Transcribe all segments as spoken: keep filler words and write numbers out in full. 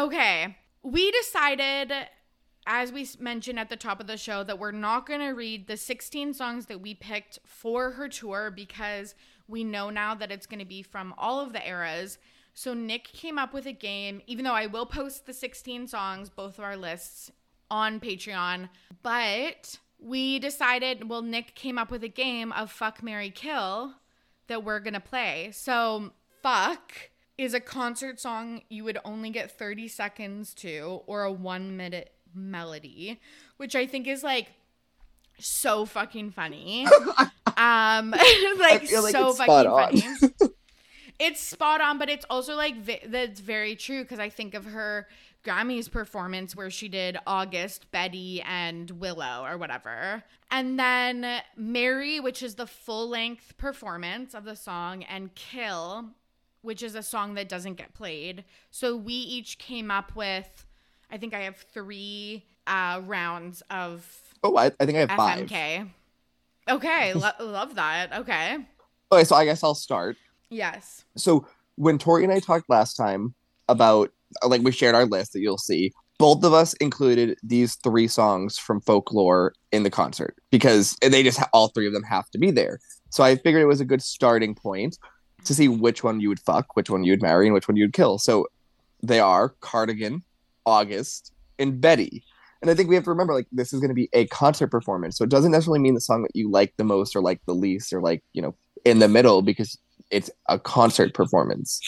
Okay. We decided, as we mentioned at the top of the show, that we're not going to read the sixteen songs that we picked for her tour because we know now that it's going to be from all of the eras. So Nick came up with a game, even though I will post the sixteen songs, both of our lists, on Patreon. But we decided, well, Nick came up with a game of Fuck, Marry, Kill that we're going to play. So Fuck is a concert song you would only get thirty seconds to, or a one-minute melody, which I think is, like, so fucking funny. um, like, so like fucking funny. It's spot on, but it's also, like, vi- that's very true, because I think of her Grammys performance where she did August, Betty, and Willow or whatever. And then Mary, which is the full-length performance of the song, and Kill, which is a song that doesn't get played. So we each came up with, I think I have three uh, rounds of Oh, I, I think I have F M K. Five. Okay, lo- love that. Okay. Okay, so I guess I'll start. Yes. So when Tori and I talked last time about, like, we shared our list that you'll see, both of us included these three songs from Folklore in the concert because they just, ha- all three of them have to be there. So I figured it was a good starting point to see which one you would fuck, which one you would marry, and which one you would kill. So they are Cardigan, August, and Betty. And I think we have to remember, like, this is going to be a concert performance. So it doesn't necessarily mean the song that you like the most or like the least or, like, you know, in the middle, because it's a concert performance.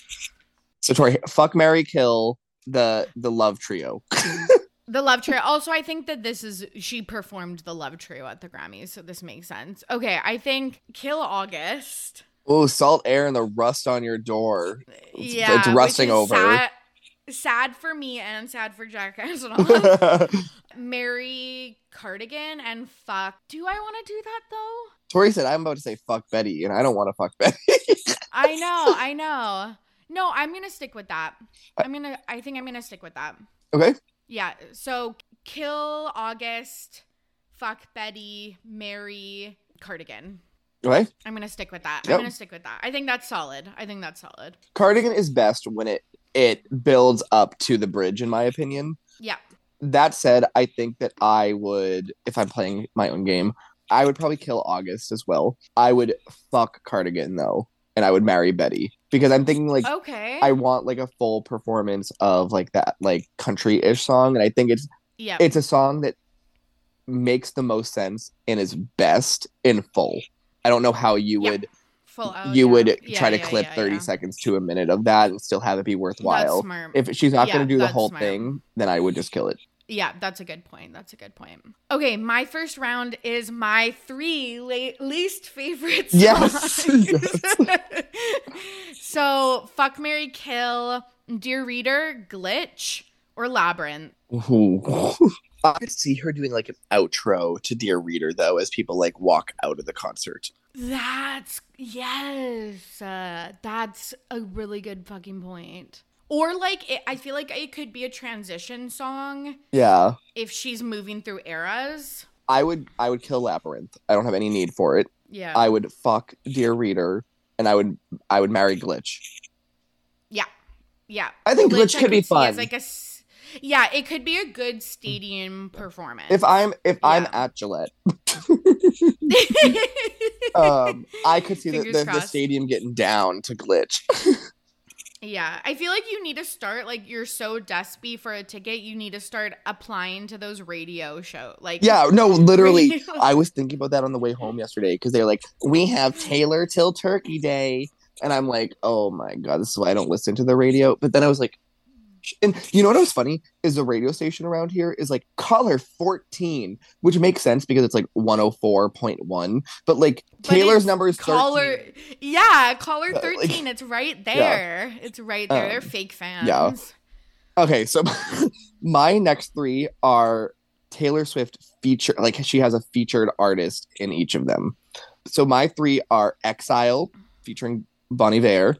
So Tori, fuck, marry, kill the the love trio. The love trio. Also, I think that this is, she performed the love trio at the Grammys, so this makes sense. Okay, I think kill August. Oh, salt air and the rust on your door. It's, yeah, it's rusting over. Sad, sad for me and sad for Jack Antonoff. Marry Cardigan and fuck. Do I want to do that though? Tori said I'm about to say fuck Betty, and I don't want to fuck Betty. I know, I know. No, I'm gonna stick with that. I'm gonna. I think I'm gonna stick with that. Okay. Yeah. So kill August, fuck Betty, marry Cardigan. Right? I'm going to stick with that. Yep. I'm going to stick with that. I think that's solid. I think that's solid. Cardigan is best when it, it builds up to the bridge, in my opinion. Yeah. That said, I think that I would, if I'm playing my own game, I would probably kill August as well. I would fuck Cardigan, though, and I would marry Betty. Because I'm thinking, like, okay, I want, like, a full performance of, like, that, like, country-ish song. And I think it's, yep, it's a song that makes the most sense and is best in full. I don't know how you yeah. would Full, oh, you yeah. would yeah, try to yeah, clip yeah, thirty yeah. seconds to a minute of that and still have it be worthwhile. That's smart. If she's not yeah, going to do the whole smart. thing, then I would just kill it. Yeah, that's a good point. That's a good point. Okay, my first round is my three la- least favorite songs. Yes. yes. So, Fuck, Marry, Kill, Dear Reader, Glitch, or Labyrinth. I could see her doing, like, an outro to Dear Reader, though, as people, like, walk out of the concert. That's, yes. Uh, that's a really good fucking point. Or, like, it, I feel like it could be a transition song. Yeah. If she's moving through eras. I would, I would kill Labyrinth. I don't have any need for it. Yeah. I would fuck Dear Reader, and I would, I would marry Glitch. Yeah. Yeah. I think Glitch, Glitch could I be fun. As, like, a Yeah, it could be a good stadium performance. If I'm if yeah. I'm at Gillette, um, I could see the, the, the stadium getting down to Glitch. Yeah, I feel like you need to start, like, you're so desperate for a ticket, you need to start applying to those radio shows. Like, yeah, no, literally, I was thinking about that on the way home yesterday because they're like, we have Taylor till Turkey Day, and I'm like, oh my god, this is why I don't listen to the radio. But then I was like. And you know what was funny is the radio station around here is, like, Caller fourteen, which makes sense because it's, like, one oh four point one. But, like, but Taylor's number is caller, thirteen. Yeah, Caller thirteen. Uh, like, it's right there. Yeah. It's right there. Um, They're fake fans. Yeah. Okay, so my next three are Taylor Swift feature. Like, she has a featured artist in each of them. So my three are Exile featuring Bon Iver,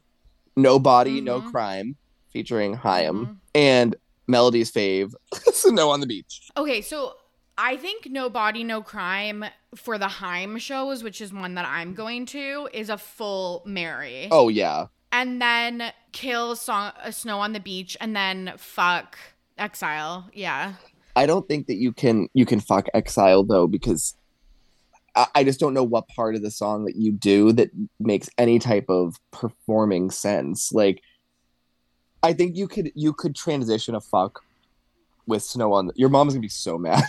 No Body, mm-hmm. No Crime, featuring Haim, mm-hmm. and Melody's fave, Snow on the Beach. Okay, so I think No Body, No Crime for the Haim shows, which is one that I'm going to, is a full marry. Oh, yeah. and then kill song, uh, Snow on the Beach, and then fuck Exile. Yeah. I don't think that you can you can fuck Exile, though, because I, I just don't know what part of the song that you do that makes any type of performing sense. Like, I think you could you could transition a fuck with Snow on the... Your mom's gonna be so mad.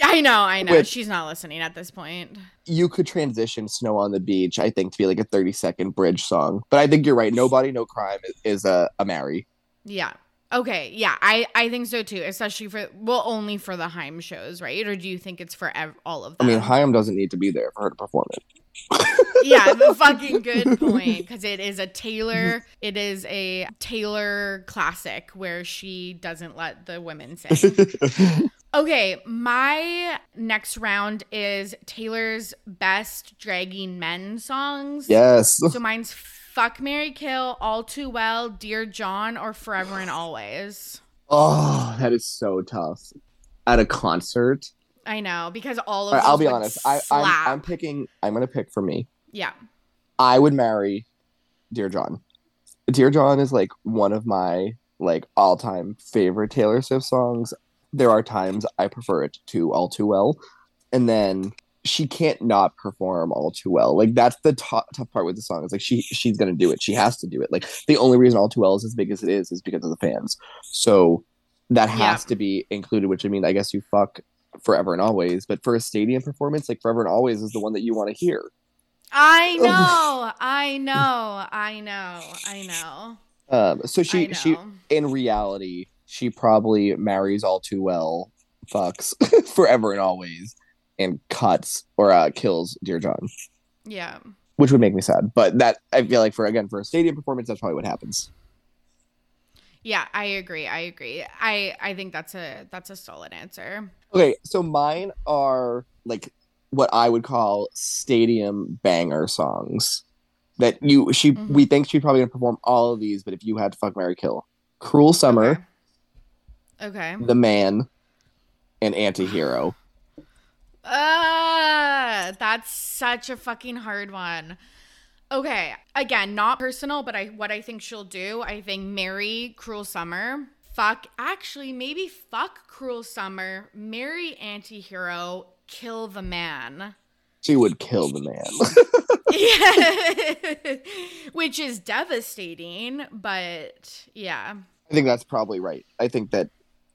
I know, I know. With, she's not listening at this point. You could transition Snow on the Beach, I think, to be like a thirty-second bridge song. But I think you're right. Nobody, No Crime is, is a, a marry. Yeah. Okay, yeah, I, I think so too, especially for, well, only for the Haim shows, right? Or do you think it's for ev- all of them? I mean, Haim doesn't need to be there for her to perform it. Yeah, the fucking good point, because it is a Taylor, it is a Taylor classic where she doesn't let the women sing. Okay, my next round is Taylor's best dragging men songs. Yes. So mine's Fuck, Marry, Kill, All Too Well, Dear John, or Forever and Always. Oh, that is so tough. At a concert. I know, because all of all right, I'll be honest. I, I'm, I'm picking, I'm going to pick for me. Yeah. I would marry Dear John. Dear John is like one of my like all-time favorite Taylor Swift songs. There are times I prefer it to All Too Well. And then... she can't not perform All Too Well. Like, that's the t- tough part with the song. It's like, she she's going to do it. She has to do it. Like, the only reason All Too Well is as big as it is is because of the fans. So that has yeah. to be included, which, I mean, I guess you fuck Forever and Always. But for a stadium performance, like, Forever and Always is the one that you want to hear. I know. I know. I know. I know. Um, so she, know. she, in reality, she probably marries All Too Well, fucks Forever and Always, and cuts or uh, kills Dear John. Yeah. Which would make me sad. But that, I feel like for, again, for a stadium performance, that's probably what happens. Yeah, I agree. I agree. I, I think that's a that's a solid answer. Okay, so mine are like what I would call stadium banger songs. That you, she, mm-hmm. we think she's probably going to perform all of these, but if you had to fuck, marry, kill. Cruel Summer. Okay. okay. The Man. And Antihero. Uh, that's such a fucking hard one. Okay, again, not personal, but I what I think she'll do, I think marry Cruel Summer, fuck, actually maybe fuck Cruel Summer, marry Antihero, kill The Man. She would kill The Man. Yeah. Which is devastating, but yeah. I think that's probably right. I think that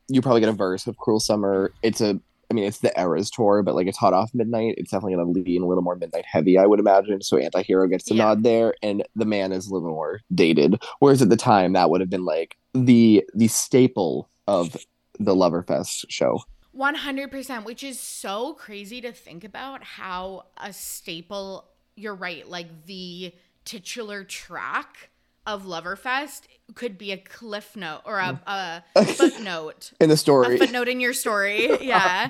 you probably get a verse of Cruel Summer. It's a I mean, it's the Eras tour, but like it's hot off Midnight. It's definitely going to lean a little more Midnight heavy, I would imagine. So Antihero gets the yeah. nod there, and The Man is a little more dated. Whereas at the time, that would have been like the the staple of the Loverfest show. one hundred percent, which is so crazy to think about how a staple, you're right, like the titular track of Loverfest could be a cliff note or a, a footnote in the story, a footnote in your story, yeah,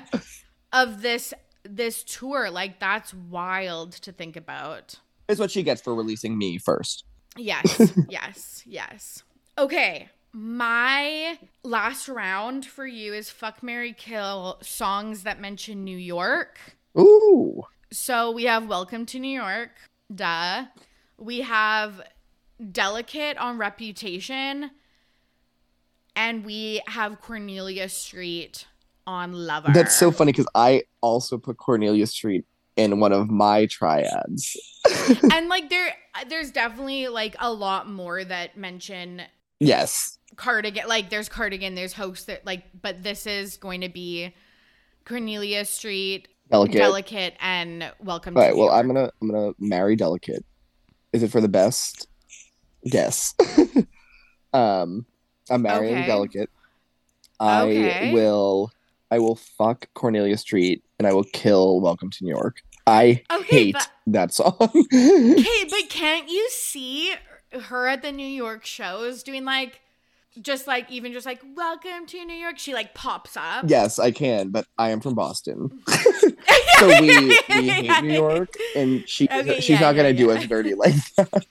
of this this tour. Like, that's wild to think about. It's what she gets for releasing me first. Yes, yes, yes. Okay, my last round for you is Fuck, Marry, Kill songs that mention New York. Ooh. So we have Welcome to New York, duh. We have Delicate on Reputation, and we have Cornelia Street on Lover. That's so funny because I also put Cornelia Street in one of my triads. And like there there's definitely like a lot more that mention yes Cardigan, like there's Cardigan, there's Hoax, that like, but this is going to be Cornelia Street, Delicate, Delicate and Welcome all to right New well York. I'm gonna I'm gonna marry Delicate. Is it for the best? Yes. um, I'm marrying okay. Delicate. I okay. will I will fuck Cornelia Street, and I will kill Welcome to New York. I okay, hate but, that song. Okay, but can't you see her at the New York shows doing like just like even just like Welcome to New York? She like pops up. Yes, I can, but I am from Boston. So we we hate New York, and she okay, she's yeah, not gonna yeah, do yeah. us dirty like that.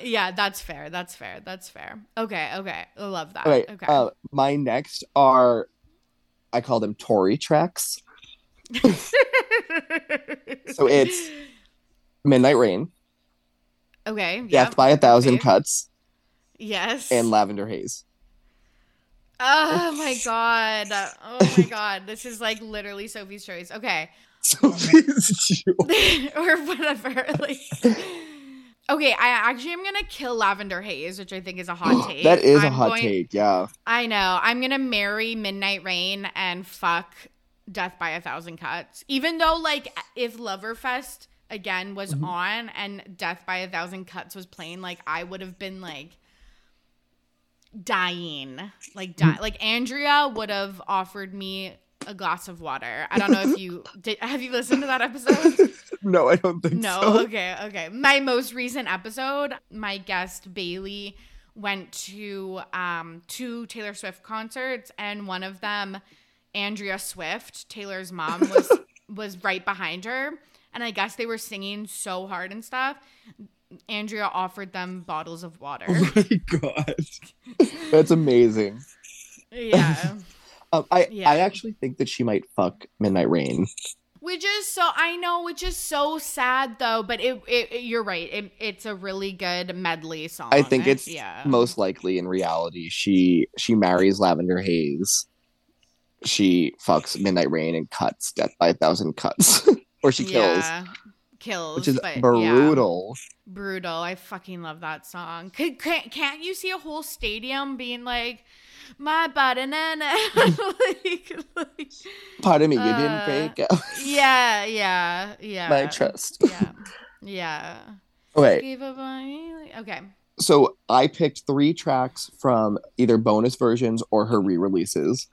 Yeah, that's fair. That's fair. That's fair. Okay. Okay. I love that. Right, okay. Uh, my next are, I call them Tory tracks. So it's Midnight Rain. Okay. Death yep. by a Thousand okay. Cuts. Yes. And Lavender Haze. Oh my god. Oh my god. This is like literally Sophie's Choice. Okay. Sophie's Choice. Or whatever. Like. Okay, I actually am going to kill Lavender Haze, which I think is a hot take. That is I'm a hot going, take, yeah. I know. I'm going to marry Midnight Rain and fuck Death by a Thousand Cuts. Even though, like, if Loverfest, again, was mm-hmm. on and Death by a Thousand Cuts was playing, like, I would have been, like, dying. Like, di- mm-hmm. like Andrea would have offered me a glass of water. I don't know if you did. Have you listened to that episode? No, I don't think no? so. No, okay, okay. My most recent episode, my guest Bailey went to um, two Taylor Swift concerts, and one of them, Andrea Swift, Taylor's mom, was was right behind her, and I guess they were singing so hard and stuff. Andrea offered them bottles of water. Oh my god, that's amazing. Yeah. Um, I, yeah. I actually think that she might fuck Midnight Rain. Which is so, I know, which is so sad though, but it, it, it you're right. It, it's a really good medley song. I think it's yeah. most likely in reality she she marries Lavender Haze, she fucks Midnight Rain and cuts Death by a Thousand Cuts. Or she kills. Yeah. Kills. Which is but, brutal. Yeah. Brutal. I fucking love that song. Could, can't, can't you see a whole stadium being like, my banana. like, like, pardon me, you uh, didn't fake out. Yeah, yeah, yeah. My trust. Yeah, yeah. Okay. Okay. So I picked three tracks from either bonus versions or her re-releases.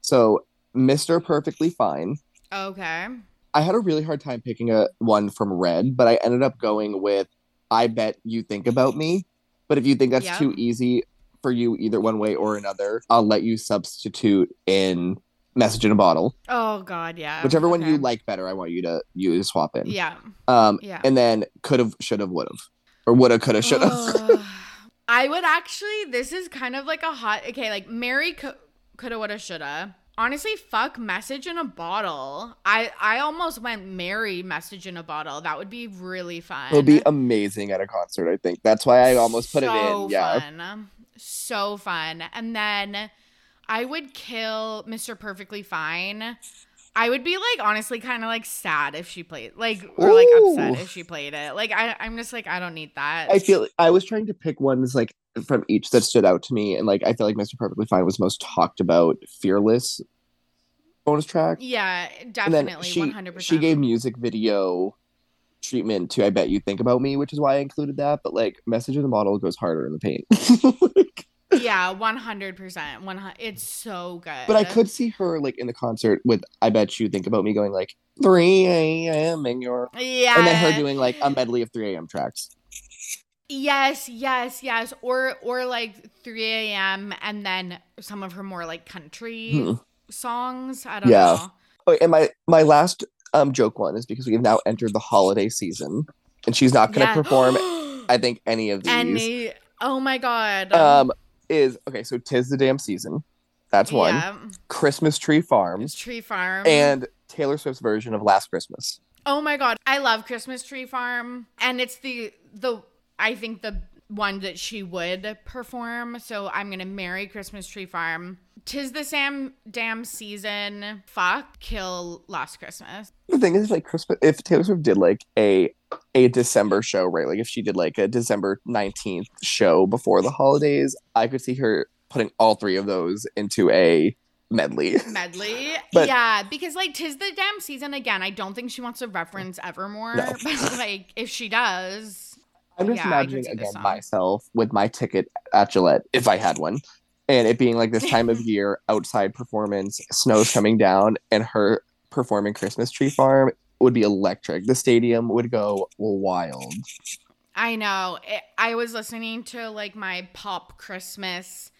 So Mister Perfectly Fine. Okay. I had a really hard time picking a one from Red, but I ended up going with I Bet You Think About Me. But if you think that's yep. too easy for you either one way or another, I'll let you substitute in Message in a Bottle. Oh god, yeah. Whichever okay. one you like better, I want you to you to swap in. Yeah. Um yeah. And then could've, should've, would've. Or woulda, coulda, shoulda. Oh, I would actually, this is kind of like a hot okay, like Mary co- coulda, woulda, shoulda. Honestly, fuck Message in a Bottle. I, I almost went marry Message in a Bottle. That would be really fun. It'll be amazing at a concert, I think. That's why I almost so put it in. Yeah. Fun. So fun. And then I would kill Mister Perfectly Fine. I would be like, honestly, kind of like sad if she played, like, or Ooh. like upset if she played it. Like, I, I'm just like, I don't need that. I feel I was trying to pick ones like from each that stood out to me, and like I feel like Mister Perfectly Fine was most talked about. Fearless bonus track. Yeah, definitely, she, one hundred percent. She gave music video treatment to I Bet You Think About Me, which is why I included that, but like Message in the Bottle goes harder in the paint. Like, yeah, one hundred percent. One, it's so good. But I could see her like in the concert with I Bet You Think About Me going like three a.m. in your yeah, and then her doing like a medley of three a.m. tracks. Yes, yes, yes. Or or like three a.m. and then some of her more like country hmm. songs. I don't yeah. know. Oh, and my my last um joke one is because we have now entered the holiday season, and she's not going to yeah. perform. I think any of these. Any? Oh my god. Um, is okay. So 'Tis the Damn Season. That's one. Yeah. Christmas Tree Farm. Tree Farm. And Taylor Swift's version of Last Christmas. Oh my god, I love Christmas Tree Farm, and it's the the. I think the one that she would perform. So I'm going to marry Christmas Tree Farm. 'Tis the Sam Damn Season. Fuck. Kill Last Christmas. The thing is, like, Christmas, if Taylor Swift did, like, a a December show, right? Like, if she did, like, a December nineteenth show before the holidays, I could see her putting all three of those into a medley. Medley? But, yeah, because, like, 'Tis the Damn Season, again, I don't think she wants to reference Evermore. No. But, like, if she does... I'm just yeah, imagining again myself with my ticket at Gillette, if I had one, and it being like this time of year, outside performance, snow's coming down, and her performing Christmas Tree Farm would be electric. The stadium would go wild. I know. It, I was listening to like my pop Christmas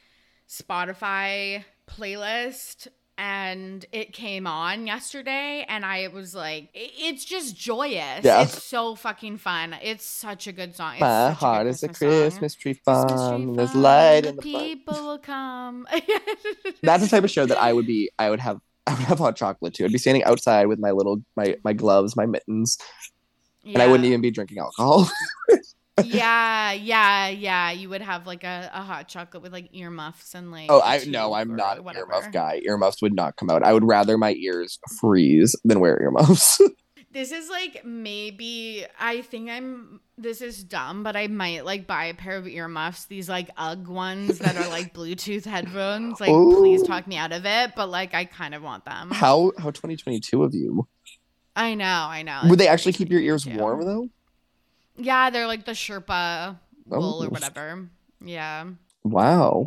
Spotify playlist, and it came on yesterday, and I was like, it's just joyous. Yeah. It's so fucking fun. It's such a good song. It's My heart a is a Christmas tree farm. There's light in the people fun. Will come. That's the type of show that I would be. I would have. I would have hot chocolate too. I'd be standing outside with my little my my gloves, my mittens, yeah. and I wouldn't even be drinking alcohol. yeah, yeah, yeah. You would have like a, a hot chocolate with like earmuffs and like. Oh, I no, I'm not an earmuff guy. Earmuffs would not come out. I would rather my ears freeze than wear earmuffs. This is like maybe I think I'm. This is dumb, but I might like buy a pair of earmuffs. These like UGG ones that are like Bluetooth headphones. Like, ooh. Please talk me out of it. But like, I kind of want them. How how twenty twenty-two of you? I know, I know. Would they actually keep your ears warm though? Yeah, they're like the Sherpa wool oh. or whatever. Yeah. Wow.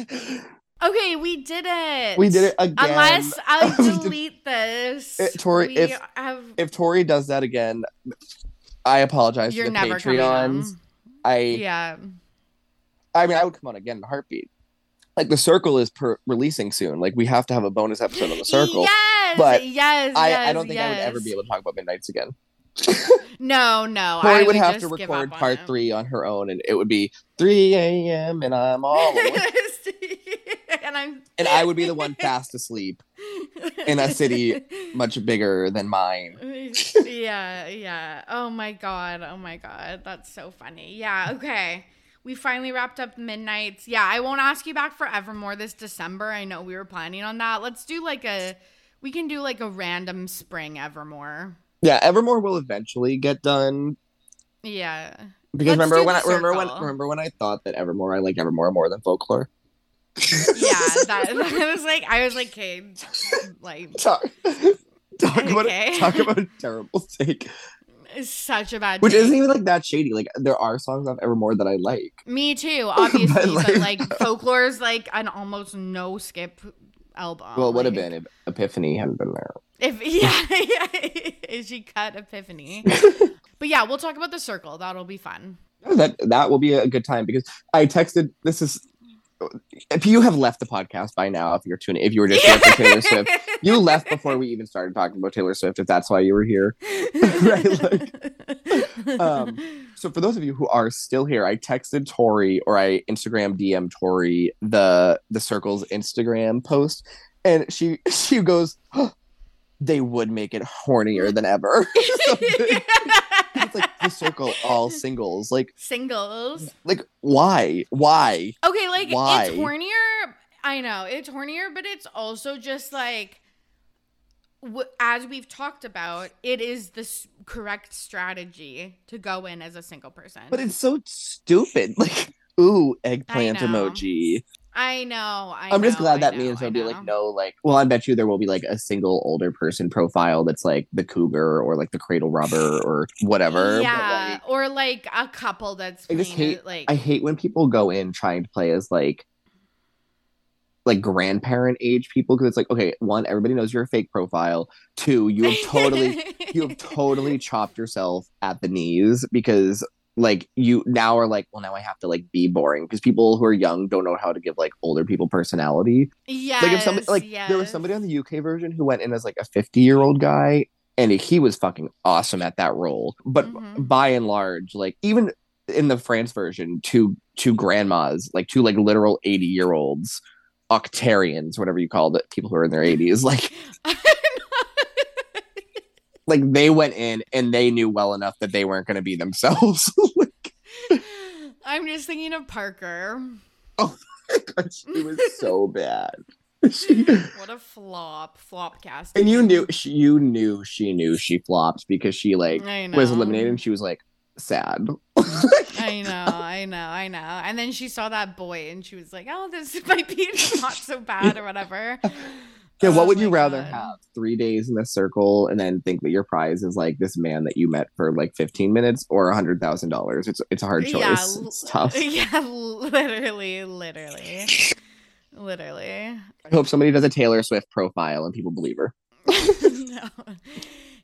Okay, we did it. We did it again. Unless I delete this. It, Tori, if, have... if Tori does that again, I apologize You're to the never Patreons. I, yeah. I mean, I would come on again in a heartbeat. Like, The Circle is per- releasing soon. Like, we have to have a bonus episode on The Circle. Yes, but yes, I, yes, I don't think yes. I would ever be able to talk about Midnights again. no no Tori I would, would have to record part it. three on her own, and it would be three a.m. and I'm all alone. and I'm and I would be the one fast asleep in a city much bigger than mine. yeah yeah oh my god oh my god that's so funny. Yeah, okay, we finally wrapped up Midnights. Yeah, I won't ask you back for Evermore this December. I know we were planning on that. Let's do like a we can do like a random spring Evermore. Yeah, Evermore will eventually get done. Yeah. Because Let's remember when I remember when remember when I thought that Evermore I like Evermore more than Folklore. Yeah, that, that was like I was like, okay, like talk, talk okay. about a, talk about a terrible take. It's such a bad. Which take. Isn't even like that shady. Like there are songs on Evermore that I like. Me too, obviously, but, like, but like Folklore is like an almost no skip album. Well, it would have like, been if Epiphany hadn't been there. If yeah, yeah, she cut Epiphany. But yeah, we'll talk about The Circle. That'll be fun. That that will be a good time because I texted. This is if you have left the podcast by now. If you're tuning, if you were just here for Taylor Swift, you left before we even started talking about Taylor Swift. If that's why you were here, right? Like, um, so for those of you who are still here, I texted Tori or I Instagram D M Tori the the Circle's Instagram post, and she she goes. Oh, they would make it hornier than ever. It's like The Circle, all singles. Like singles. Like why? Why? Okay, like why? It's hornier. I know it's hornier, but it's also just like, w- as we've talked about, it is the s- correct strategy to go in as a single person. But it's so stupid. Like, ooh, eggplant I emoji. I know. I I'm know, just glad that know, means there'll be like no like. Well, I bet you there will be like a single older person profile that's like the cougar or like the cradle robber or whatever. Yeah, but, like, or like a couple that's. I just hate it, like. I hate when people go in trying to play as like, like grandparent age people because it's like okay, one, everybody knows you're a fake profile. Two, you have totally you have totally chopped yourself at the knees because. Like you now are like, well, now I have to like be boring because people who are young don't know how to give like older people personality. Yeah. Like if somebody like yes. there was somebody on the U K version who went in as like a fifty year old guy and he was fucking awesome at that role. But mm-hmm. by and large, like even in the France version, two two grandmas, like two like literal eighty year olds, octarians, whatever you call it, people who are in their eighties, like like they went in and they knew well enough that they weren't going to be themselves. Like, I'm just thinking of Parker. Oh my god, she was so bad. She, what a flop, flop casting. And you knew, she, you knew, she knew she flopped because she like was eliminated and she was like sad. I know, I know, I know. And then she saw that boy and she was like, oh, this might be not so bad or whatever. Yeah, what oh would you rather God. have? Three days in The Circle and then think that your prize is like this man that you met for like fifteen minutes or one hundred thousand dollars? It's it's a hard choice. Yeah, it's tough. Yeah, literally, literally. literally. I hope somebody does a Taylor Swift profile and people believe her. No.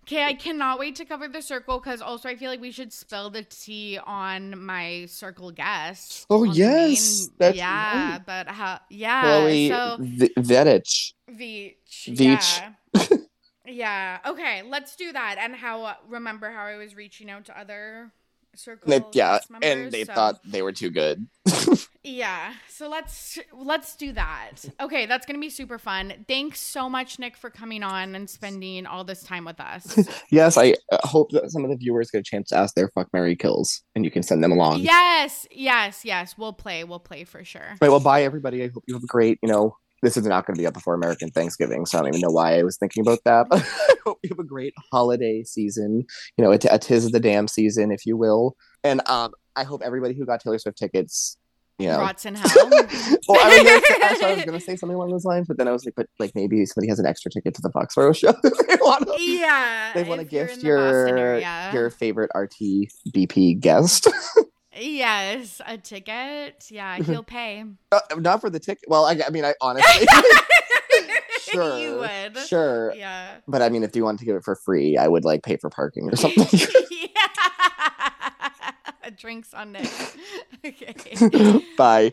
Okay, I cannot wait to cover The Circle because also I feel like we should spill the tea on my Circle guest. Oh, yes. That's yeah, right. But how, yeah. Chloe so, v- Veitch. Veitch. Veitch. Yeah. yeah. Okay, let's do that. And how, remember how I was reaching out to other Circle. They, yeah, members, and they so. thought they were too good. Yeah, so let's let's do that. Okay, that's gonna be super fun. Thanks so much, Nick, for coming on and spending all this time with us. Yes, I hope that some of the viewers get a chance to ask their fuck, marry, kills, and you can send them along. Yes, yes, yes. We'll play. We'll play for sure. Right. Well, bye, everybody. I hope you have a great. You know, this is not going to be up before American Thanksgiving, so I don't even know why I was thinking about that. But I hope you have a great holiday season. You know, a, t- a tis the damn season, if you will. And um, I hope everybody who got Taylor Swift tickets. You know. Rots in hell. Well, I was gonna say, actually, I was gonna say something along those lines, but then I was like, but like maybe somebody has an extra ticket to the Foxborough show. they wanna, yeah, they want to gift your your favorite R T B P guest. Yes, a ticket. Yeah, he'll pay. Uh, not for the ticket. Well, I, I mean, I honestly. Sure, you would. Sure. Yeah. But I mean, if you wanted to give it for free, I would like pay for parking or something. Yeah. Drinks on Nick. Okay. Bye.